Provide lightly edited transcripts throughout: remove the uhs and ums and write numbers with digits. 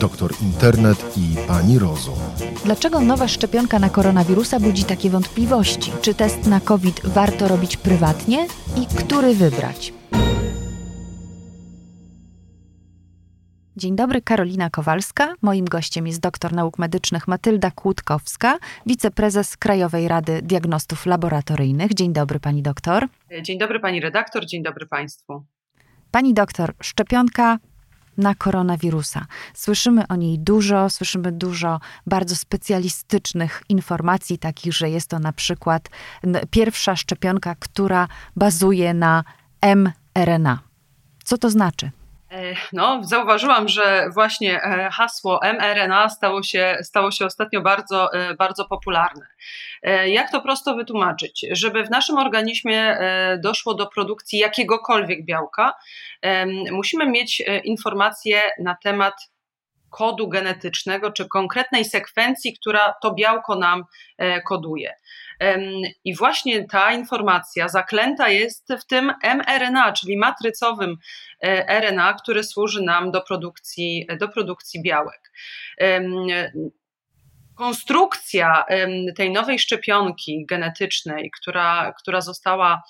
Doktor Internet i Pani Rozum. Dlaczego nowa szczepionka na koronawirusa budzi takie wątpliwości? Czy test na COVID warto robić prywatnie i który wybrać? Dzień dobry, Karolina Kowalska. Moim gościem jest doktor nauk medycznych Matylda Kłódkowska, wiceprezes Krajowej Rady Diagnostów Laboratoryjnych. Dzień dobry, pani doktor. Dzień dobry, pani redaktor. Dzień dobry państwu. Pani doktor, szczepionka na koronawirusa. Słyszymy o niej dużo, bardzo specjalistycznych informacji, takich, że jest to na przykład pierwsza szczepionka, która bazuje na mRNA. Co to znaczy? No, zauważyłam, że właśnie hasło mRNA stało się ostatnio bardzo, bardzo popularne. Jak to prosto wytłumaczyć? Żeby w naszym organizmie doszło do produkcji jakiegokolwiek białka, musimy mieć informacje na temat kodu genetycznego czy konkretnej sekwencji, która to białko nam koduje. I właśnie ta informacja zaklęta jest w tym mRNA, czyli matrycowym RNA, który służy nam do produkcji białek. Konstrukcja tej nowej szczepionki genetycznej, która została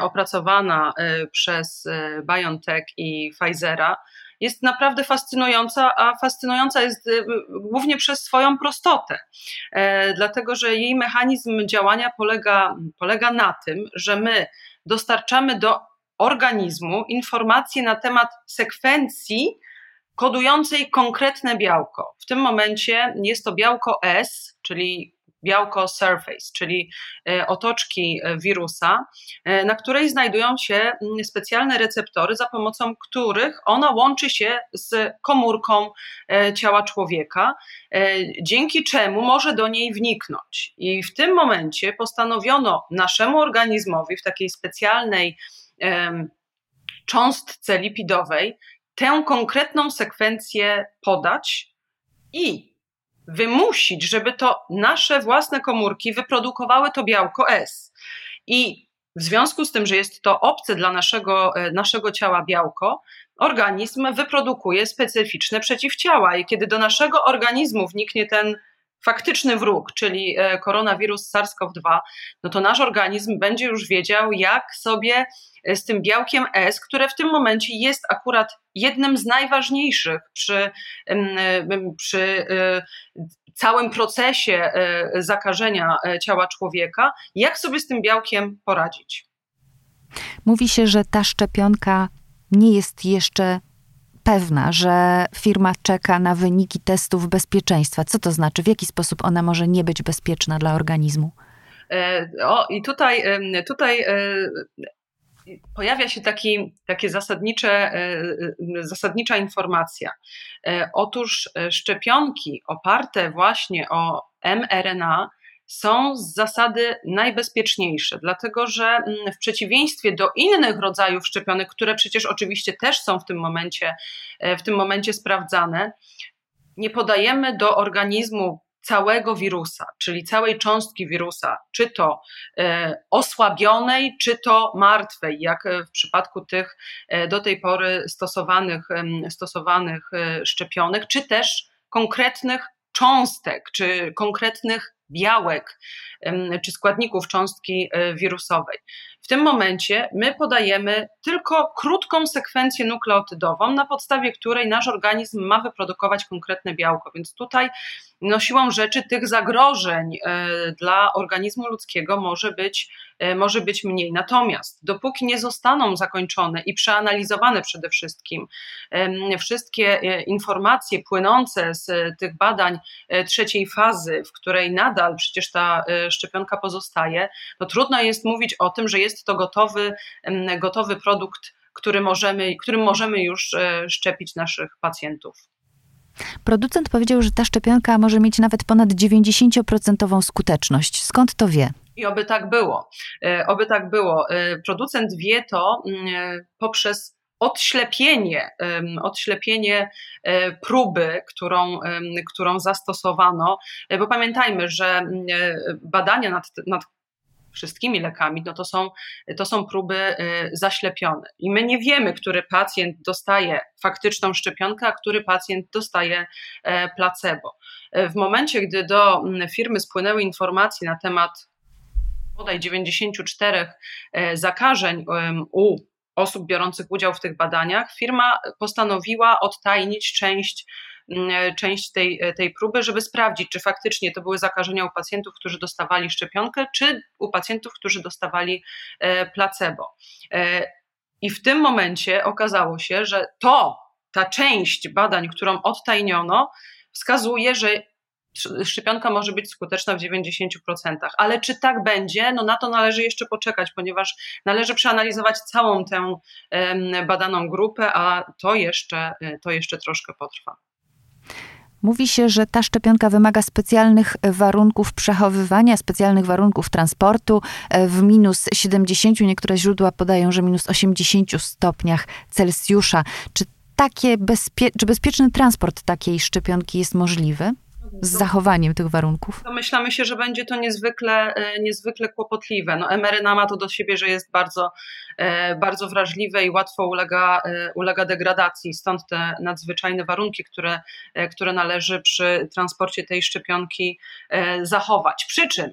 opracowana przez BioNTech i Pfizera, jest naprawdę fascynująca, a fascynująca jest głównie przez swoją prostotę, dlatego że jej mechanizm działania polega na tym, że my dostarczamy do organizmu informacje na temat sekwencji kodującej konkretne białko. W tym momencie jest to białko S, czyli białko surface, czyli otoczki wirusa, na której znajdują się specjalne receptory, za pomocą których ono łączy się z komórką ciała człowieka, dzięki czemu może do niej wniknąć. I w tym momencie postanowiono naszemu organizmowi w takiej specjalnej cząstce lipidowej tę konkretną sekwencję podać i wymusić, żeby to nasze własne komórki wyprodukowały to białko S. I w związku z tym, że jest to obce dla naszego ciała białko, organizm wyprodukuje specyficzne przeciwciała i kiedy do naszego organizmu wniknie ten faktyczny wróg, czyli koronawirus SARS-CoV-2, no to nasz organizm będzie już wiedział, jak sobie z tym białkiem S, które w tym momencie jest akurat jednym z najważniejszych przy całym procesie zakażenia ciała człowieka, jak sobie z tym białkiem poradzić. Mówi się, że ta szczepionka nie jest jeszcze pewna, że firma czeka na wyniki testów bezpieczeństwa. Co to znaczy? W jaki sposób ona może nie być bezpieczna dla organizmu? I tutaj pojawia się zasadnicza informacja. Otóż szczepionki oparte właśnie o mRNA są z zasady najbezpieczniejsze, dlatego że w przeciwieństwie do innych rodzajów szczepionek, które przecież oczywiście też są w tym momencie sprawdzane, nie podajemy do organizmu całego wirusa, czyli całej cząstki wirusa, czy to osłabionej, czy to martwej, jak w przypadku tych do tej pory stosowanych szczepionek, czy też konkretnych cząstek, czy konkretnych białek, czy składników cząstki wirusowej. W tym momencie my podajemy tylko krótką sekwencję nukleotydową, na podstawie której nasz organizm ma wyprodukować konkretne białko, więc tutaj no, siłą rzeczy tych zagrożeń dla organizmu ludzkiego może być mniej. Natomiast dopóki nie zostaną zakończone i przeanalizowane przede wszystkim wszystkie informacje płynące z tych badań trzeciej fazy, w której nadal przecież ta szczepionka pozostaje, to trudno jest mówić o tym, że jest to gotowy produkt, którym możemy już szczepić naszych pacjentów. Producent powiedział, że ta szczepionka może mieć nawet ponad 90% skuteczność. Skąd to wie? I oby tak było. Producent wie to poprzez odślepienie próby, którą zastosowano, bo pamiętajmy, że badania nad wszystkimi lekami, no to są próby zaślepione. I my nie wiemy, który pacjent dostaje faktyczną szczepionkę, a który pacjent dostaje placebo. W momencie, gdy do firmy spłynęły informacje na temat bodaj 94 zakażeń u osób biorących udział w tych badaniach, firma postanowiła odtajnić część tej próby, żeby sprawdzić, czy faktycznie to były zakażenia u pacjentów, którzy dostawali szczepionkę, czy u pacjentów, którzy dostawali placebo. I w tym momencie okazało się, że ta część badań, którą odtajniono, wskazuje, że szczepionka może być skuteczna w 90%, ale czy tak będzie, no na to należy jeszcze poczekać, ponieważ należy przeanalizować całą tę badaną grupę, a to jeszcze troszkę potrwa. Mówi się, że ta szczepionka wymaga specjalnych warunków przechowywania, specjalnych warunków transportu w minus 70, niektóre źródła podają, że minus 80 stopniach Celsjusza. Czy bezpieczny transport takiej szczepionki jest możliwy z zachowaniem tych warunków? Domyślamy się, że będzie to niezwykle kłopotliwe. No, mRNA ma to do siebie, że jest bardzo, bardzo wrażliwe i łatwo ulega degradacji. Stąd te nadzwyczajne warunki, które należy przy transporcie tej szczepionki zachować. Przy czym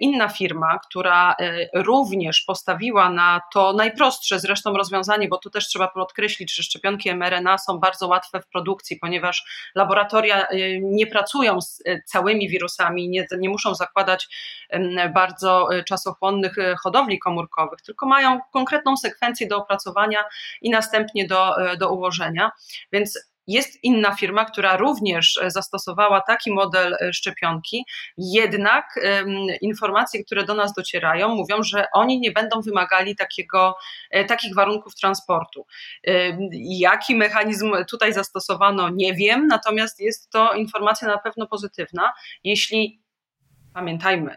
inna firma, która również postawiła na to najprostsze zresztą rozwiązanie, bo tu też trzeba podkreślić, że szczepionki mRNA są bardzo łatwe w produkcji, ponieważ laboratoria nie pracują z całymi wirusami, nie muszą zakładać bardzo czasochłonnych hodowli komórkowych, tylko mają konkretną sekwencję do opracowania i następnie do ułożenia, więc jest inna firma, która również zastosowała taki model szczepionki, jednak informacje, które do nas docierają, mówią, że oni nie będą wymagali takich warunków transportu. Jaki mechanizm tutaj zastosowano, nie wiem, natomiast jest to informacja na pewno pozytywna. Pamiętajmy,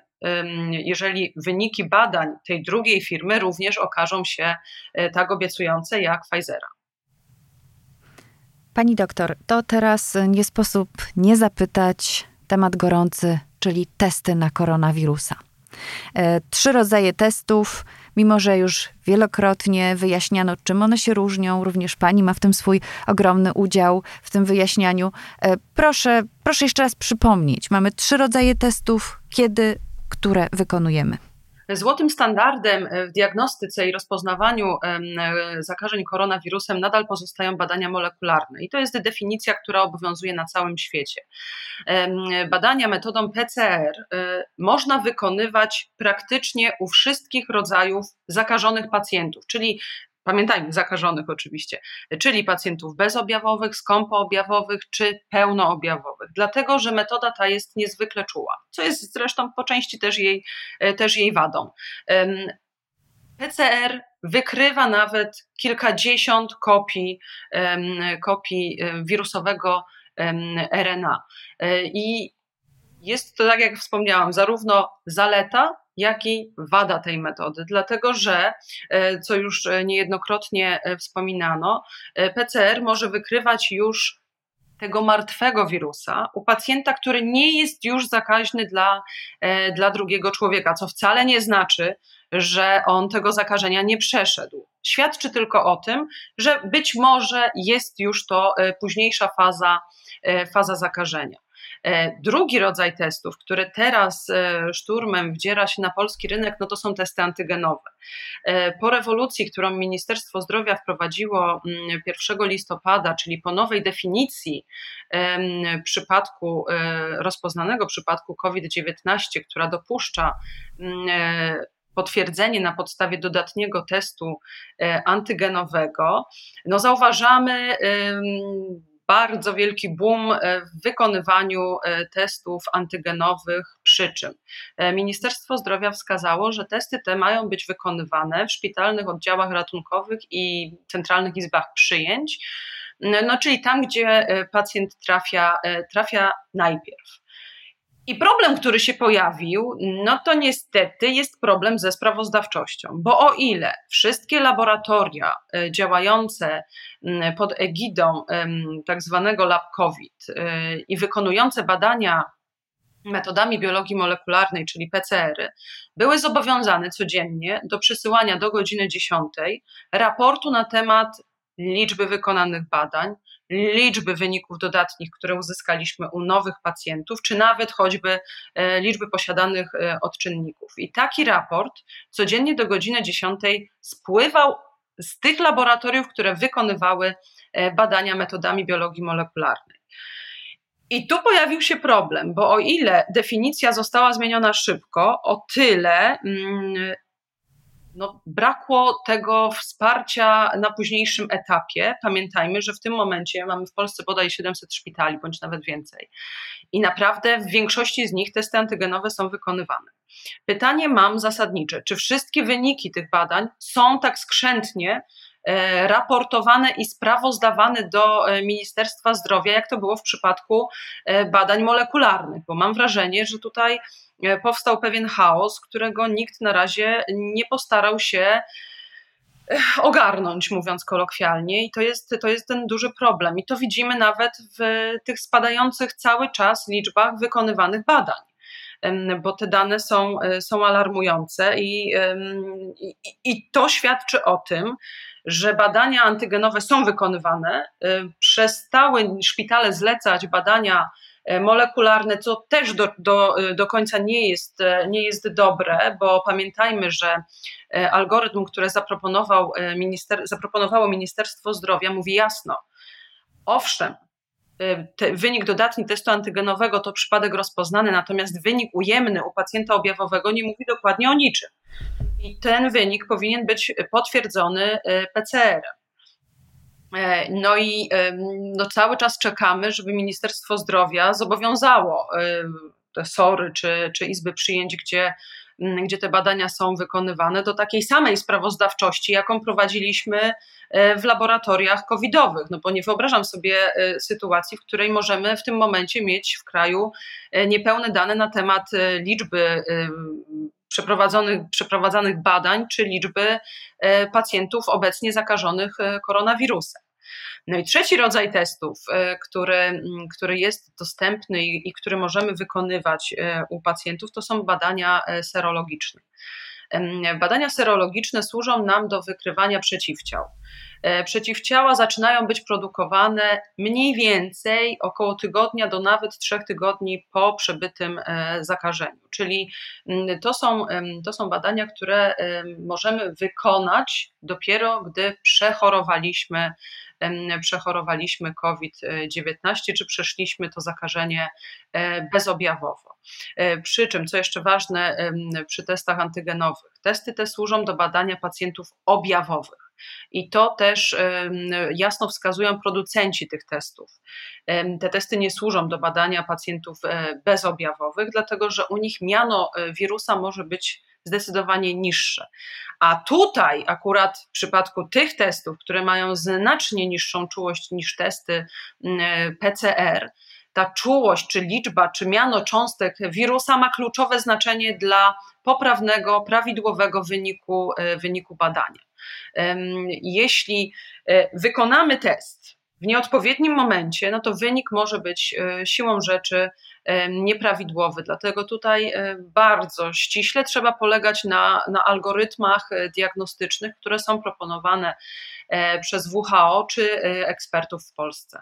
jeżeli wyniki badań tej drugiej firmy również okażą się tak obiecujące jak Pfizera. Pani doktor, to teraz nie sposób nie zapytać temat gorący, czyli testy na koronawirusa. 3 rodzaje testów, mimo że już wielokrotnie wyjaśniano, czym one się różnią, również pani ma w tym swój ogromny udział w tym wyjaśnianiu. Proszę jeszcze raz przypomnieć, mamy 3 rodzaje testów, kiedy, które wykonujemy. Złotym standardem w diagnostyce i rozpoznawaniu zakażeń koronawirusem nadal pozostają badania molekularne i to jest definicja, która obowiązuje na całym świecie. Badania metodą PCR można wykonywać praktycznie u wszystkich rodzajów zakażonych pacjentów, czyli pamiętajmy, zakażonych oczywiście, czyli pacjentów bezobjawowych, skąpoobjawowych czy pełnoobjawowych, dlatego że metoda ta jest niezwykle czuła, co jest zresztą po części też jej wadą. PCR wykrywa nawet kilkadziesiąt kopii wirusowego RNA i jest to, tak jak wspomniałam, zarówno zaleta, jak i wada tej metody, dlatego że, co już niejednokrotnie wspominano, PCR może wykrywać już tego martwego wirusa u pacjenta, który nie jest już zakaźny dla drugiego człowieka, co wcale nie znaczy, że on tego zakażenia nie przeszedł. Świadczy tylko o tym, że być może jest już to późniejsza faza zakażenia. Drugi rodzaj testów, który teraz szturmem wdziera się na polski rynek, no to są testy antygenowe. Po rewolucji, którą Ministerstwo Zdrowia wprowadziło 1 listopada, czyli po nowej definicji rozpoznanego przypadku COVID-19, która dopuszcza potwierdzenie na podstawie dodatniego testu antygenowego, no zauważamy bardzo wielki boom w wykonywaniu testów antygenowych. Przy czym Ministerstwo Zdrowia wskazało, że testy te mają być wykonywane w szpitalnych oddziałach ratunkowych i centralnych izbach przyjęć, no czyli tam, gdzie pacjent trafia najpierw. I problem, który się pojawił, no to niestety jest problem ze sprawozdawczością, bo o ile wszystkie laboratoria działające pod egidą tak zwanego LabCOVID i wykonujące badania metodami biologii molekularnej, czyli PCR-y, były zobowiązane codziennie do przesyłania do godziny 10 raportu na temat liczby wykonanych badań, liczby wyników dodatnich, które uzyskaliśmy u nowych pacjentów, czy nawet choćby liczby posiadanych odczynników. I taki raport codziennie do godziny 10 spływał z tych laboratoriów, które wykonywały badania metodami biologii molekularnej. I tu pojawił się problem, bo o ile definicja została zmieniona szybko, o tyle brakło tego wsparcia na późniejszym etapie. Pamiętajmy, że w tym momencie mamy w Polsce bodaj 700 szpitali, bądź nawet więcej. I naprawdę w większości z nich testy antygenowe są wykonywane. Pytanie mam zasadnicze, czy wszystkie wyniki tych badań są tak skrzętnie raportowane i sprawozdawane do Ministerstwa Zdrowia, jak to było w przypadku badań molekularnych, bo mam wrażenie, że tutaj powstał pewien chaos, którego nikt na razie nie postarał się ogarnąć, mówiąc kolokwialnie, i to jest ten duży problem. I to widzimy nawet w tych spadających cały czas liczbach wykonywanych badań, bo te dane są alarmujące i to świadczy o tym, że badania antygenowe są wykonywane, przestały szpitale zlecać badania molekularne, co też do końca nie jest dobre, bo pamiętajmy, że algorytm, który zaproponowało Ministerstwo Zdrowia, mówi jasno, owszem, wynik dodatni testu antygenowego to przypadek rozpoznany, natomiast wynik ujemny u pacjenta objawowego nie mówi dokładnie o niczym. I ten wynik powinien być potwierdzony PCR-em. Cały czas czekamy, żeby Ministerstwo Zdrowia zobowiązało te SOR-y czy izby przyjęć, gdzie te badania są wykonywane, do takiej samej sprawozdawczości, jaką prowadziliśmy w laboratoriach covidowych, bo nie wyobrażam sobie sytuacji, w której możemy w tym momencie mieć w kraju niepełne dane na temat liczby przeprowadzanych badań, czy liczby pacjentów obecnie zakażonych koronawirusem. I trzeci rodzaj testów, który jest dostępny i który możemy wykonywać u pacjentów, to są badania serologiczne. Badania serologiczne służą nam do wykrywania przeciwciał. Przeciwciała zaczynają być produkowane mniej więcej około tygodnia do nawet 3 tygodni po przebytym zakażeniu. Czyli to są badania, które możemy wykonać dopiero, gdy przechorowaliśmy COVID-19 czy przeszliśmy to zakażenie bezobjawowo. Przy czym, co jeszcze ważne przy testach antygenowych, testy te służą do badania pacjentów objawowych. I to też jasno wskazują producenci tych testów. Te testy nie służą do badania pacjentów bezobjawowych, dlatego że u nich miano wirusa może być zdecydowanie niższe. A tutaj akurat w przypadku tych testów, które mają znacznie niższą czułość niż testy PCR, ta czułość, czy liczba, czy miano cząstek wirusa ma kluczowe znaczenie dla poprawnego, prawidłowego wyniku badania. Jeśli wykonamy test w nieodpowiednim momencie, to wynik może być siłą rzeczy nieprawidłowy, dlatego tutaj bardzo ściśle trzeba polegać na algorytmach diagnostycznych, które są proponowane przez WHO czy ekspertów w Polsce.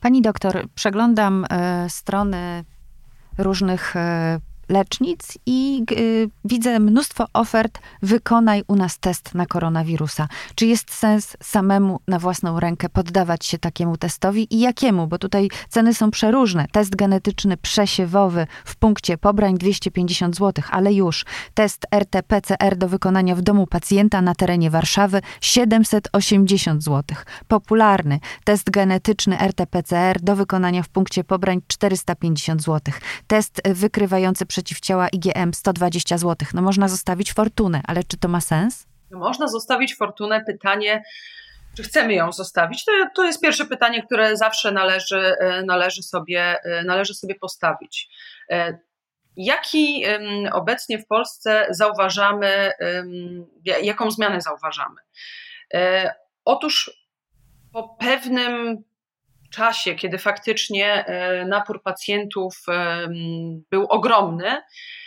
Pani doktor, przeglądam strony różnych lecznic i widzę mnóstwo ofert, wykonaj u nas test na koronawirusa. Czy jest sens samemu na własną rękę poddawać się takiemu testowi i jakiemu? Bo tutaj ceny są przeróżne. Test genetyczny przesiewowy w punkcie pobrań 250 zł, ale już test RT-PCR do wykonania w domu pacjenta na terenie Warszawy 780 zł. Popularny test genetyczny RT-PCR do wykonania w punkcie pobrań 450 zł. Test wykrywający przeciwciała IgM 120 zł. Można zostawić fortunę, ale czy to ma sens? Można zostawić fortunę. Pytanie, czy chcemy ją zostawić? To jest pierwsze pytanie, które zawsze należy sobie postawić. Obecnie w Polsce jaką zmianę zauważamy? Otóż po pewnym czasie, kiedy faktycznie napór pacjentów był ogromny,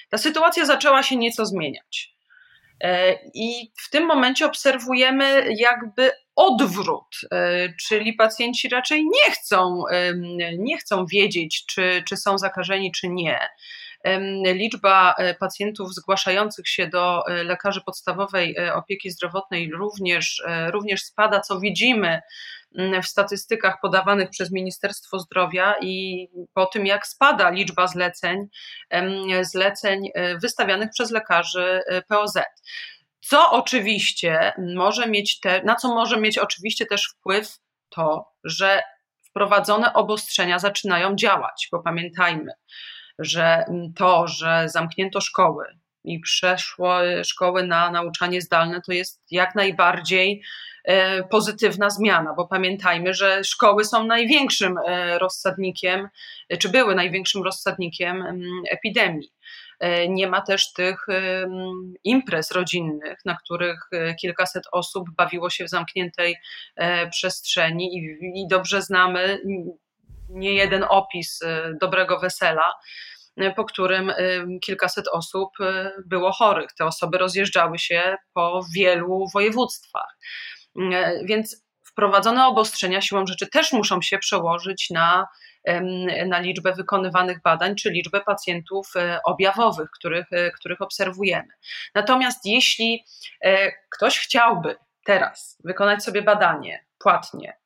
ta sytuacja zaczęła się nieco zmieniać. I w tym momencie obserwujemy jakby odwrót, czyli pacjenci raczej nie chcą wiedzieć, czy są zakażeni, czy nie. Liczba pacjentów zgłaszających się do lekarzy podstawowej opieki zdrowotnej również spada, co widzimy w statystykach podawanych przez Ministerstwo Zdrowia i po tym, jak spada liczba zleceń wystawianych przez lekarzy POZ. Co oczywiście może mieć też wpływ to, że wprowadzone obostrzenia zaczynają działać, bo pamiętajmy, że to, że zamknięto szkoły i przeszły szkoły na nauczanie zdalne, to jest jak najbardziej pozytywna zmiana, bo pamiętajmy, że szkoły są największym rozsadnikiem, czy były największym rozsadnikiem epidemii. Nie ma też tych imprez rodzinnych, na których kilkaset osób bawiło się w zamkniętej przestrzeni i dobrze znamy nie jeden opis dobrego wesela, po którym kilkaset osób było chorych. Te osoby rozjeżdżały się po wielu województwach. Więc wprowadzone obostrzenia siłą rzeczy też muszą się przełożyć na liczbę wykonywanych badań, czy liczbę pacjentów objawowych, których obserwujemy. Natomiast jeśli ktoś chciałby teraz wykonać sobie badanie płatnie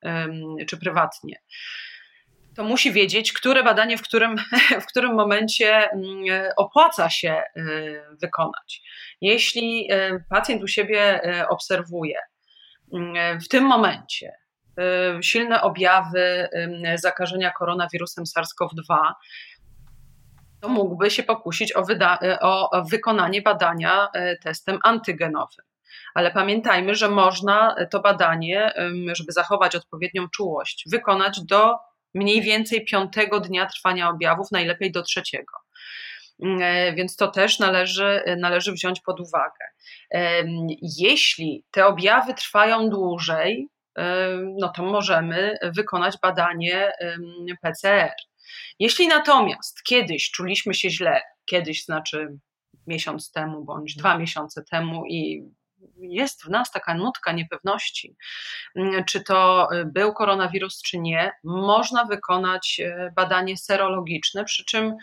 czy prywatnie, to musi wiedzieć, które badanie w którym momencie opłaca się wykonać. Jeśli pacjent u siebie obserwuje w tym momencie silne objawy zakażenia koronawirusem SARS-CoV-2, to mógłby się pokusić o wykonanie badania testem antygenowym. Ale pamiętajmy, że można to badanie, żeby zachować odpowiednią czułość, wykonać do mniej więcej 5 dnia trwania objawów, najlepiej do 3. Więc to też należy wziąć pod uwagę. Jeśli te objawy trwają dłużej, no to możemy wykonać badanie PCR. Jeśli natomiast kiedyś czuliśmy się źle, kiedyś znaczy miesiąc temu bądź 2 miesiące temu i jest w nas taka nutka niepewności, czy to był koronawirus, czy nie, można wykonać badanie serologiczne, przy czym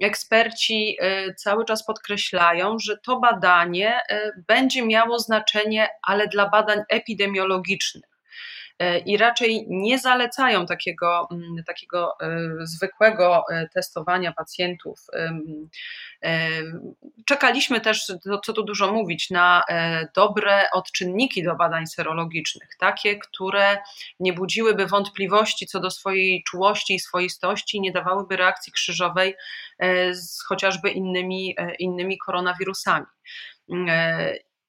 eksperci cały czas podkreślają, że to badanie będzie miało znaczenie, ale dla badań epidemiologicznych i raczej nie zalecają takiego zwykłego testowania pacjentów. Czekaliśmy też, co tu dużo mówić, na dobre odczynniki do badań serologicznych, takie, które nie budziłyby wątpliwości co do swojej czułości i swoistości, nie dawałyby reakcji krzyżowej z chociażby innymi koronawirusami.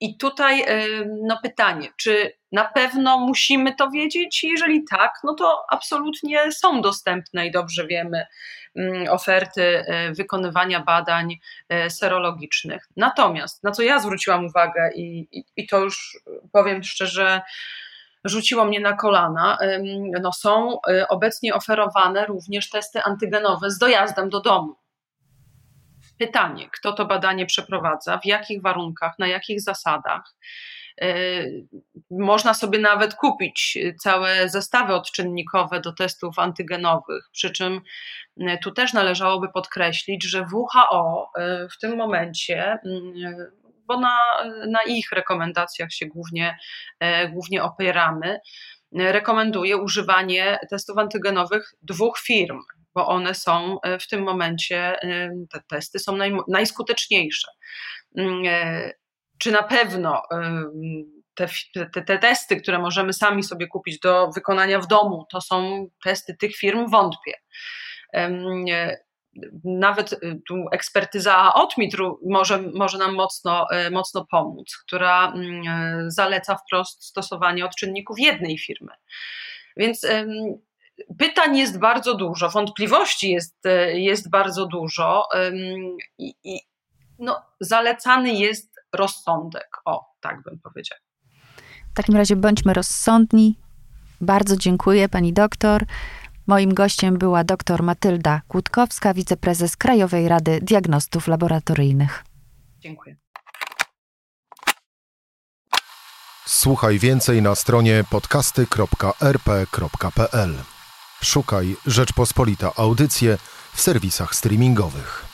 I tutaj pytanie, czy na pewno musimy to wiedzieć? Jeżeli tak, no to absolutnie są dostępne i dobrze wiemy oferty wykonywania badań serologicznych. Natomiast, na co ja zwróciłam uwagę i to już powiem szczerze, rzuciło mnie na kolana, no są obecnie oferowane również testy antygenowe z dojazdem do domu. Pytanie, kto to badanie przeprowadza, w jakich warunkach, na jakich zasadach. Można sobie nawet kupić całe zestawy odczynnikowe do testów antygenowych, przy czym tu też należałoby podkreślić, że WHO w tym momencie, bo na ich rekomendacjach się głównie opieramy, rekomenduje używanie testów antygenowych 2 firm, bo one są w tym momencie, te testy są najskuteczniejsze. Czy na pewno te testy, które możemy sami sobie kupić do wykonania w domu, to są testy tych firm? Wątpię. Nawet tu ekspertyza Otmitru może nam mocno pomóc, która zaleca wprost stosowanie odczynników jednej firmy. Więc pytań jest bardzo dużo, wątpliwości jest bardzo dużo i zalecany jest rozsądek, tak bym powiedziała. W takim razie bądźmy rozsądni. Bardzo dziękuję pani doktor. Moim gościem była dr Matylda Kłódkowska, wiceprezes Krajowej Rady Diagnostów Laboratoryjnych. Dziękuję. Słuchaj więcej na stronie podcasty.rp.pl. Szukaj Rzeczpospolita Audycje w serwisach streamingowych.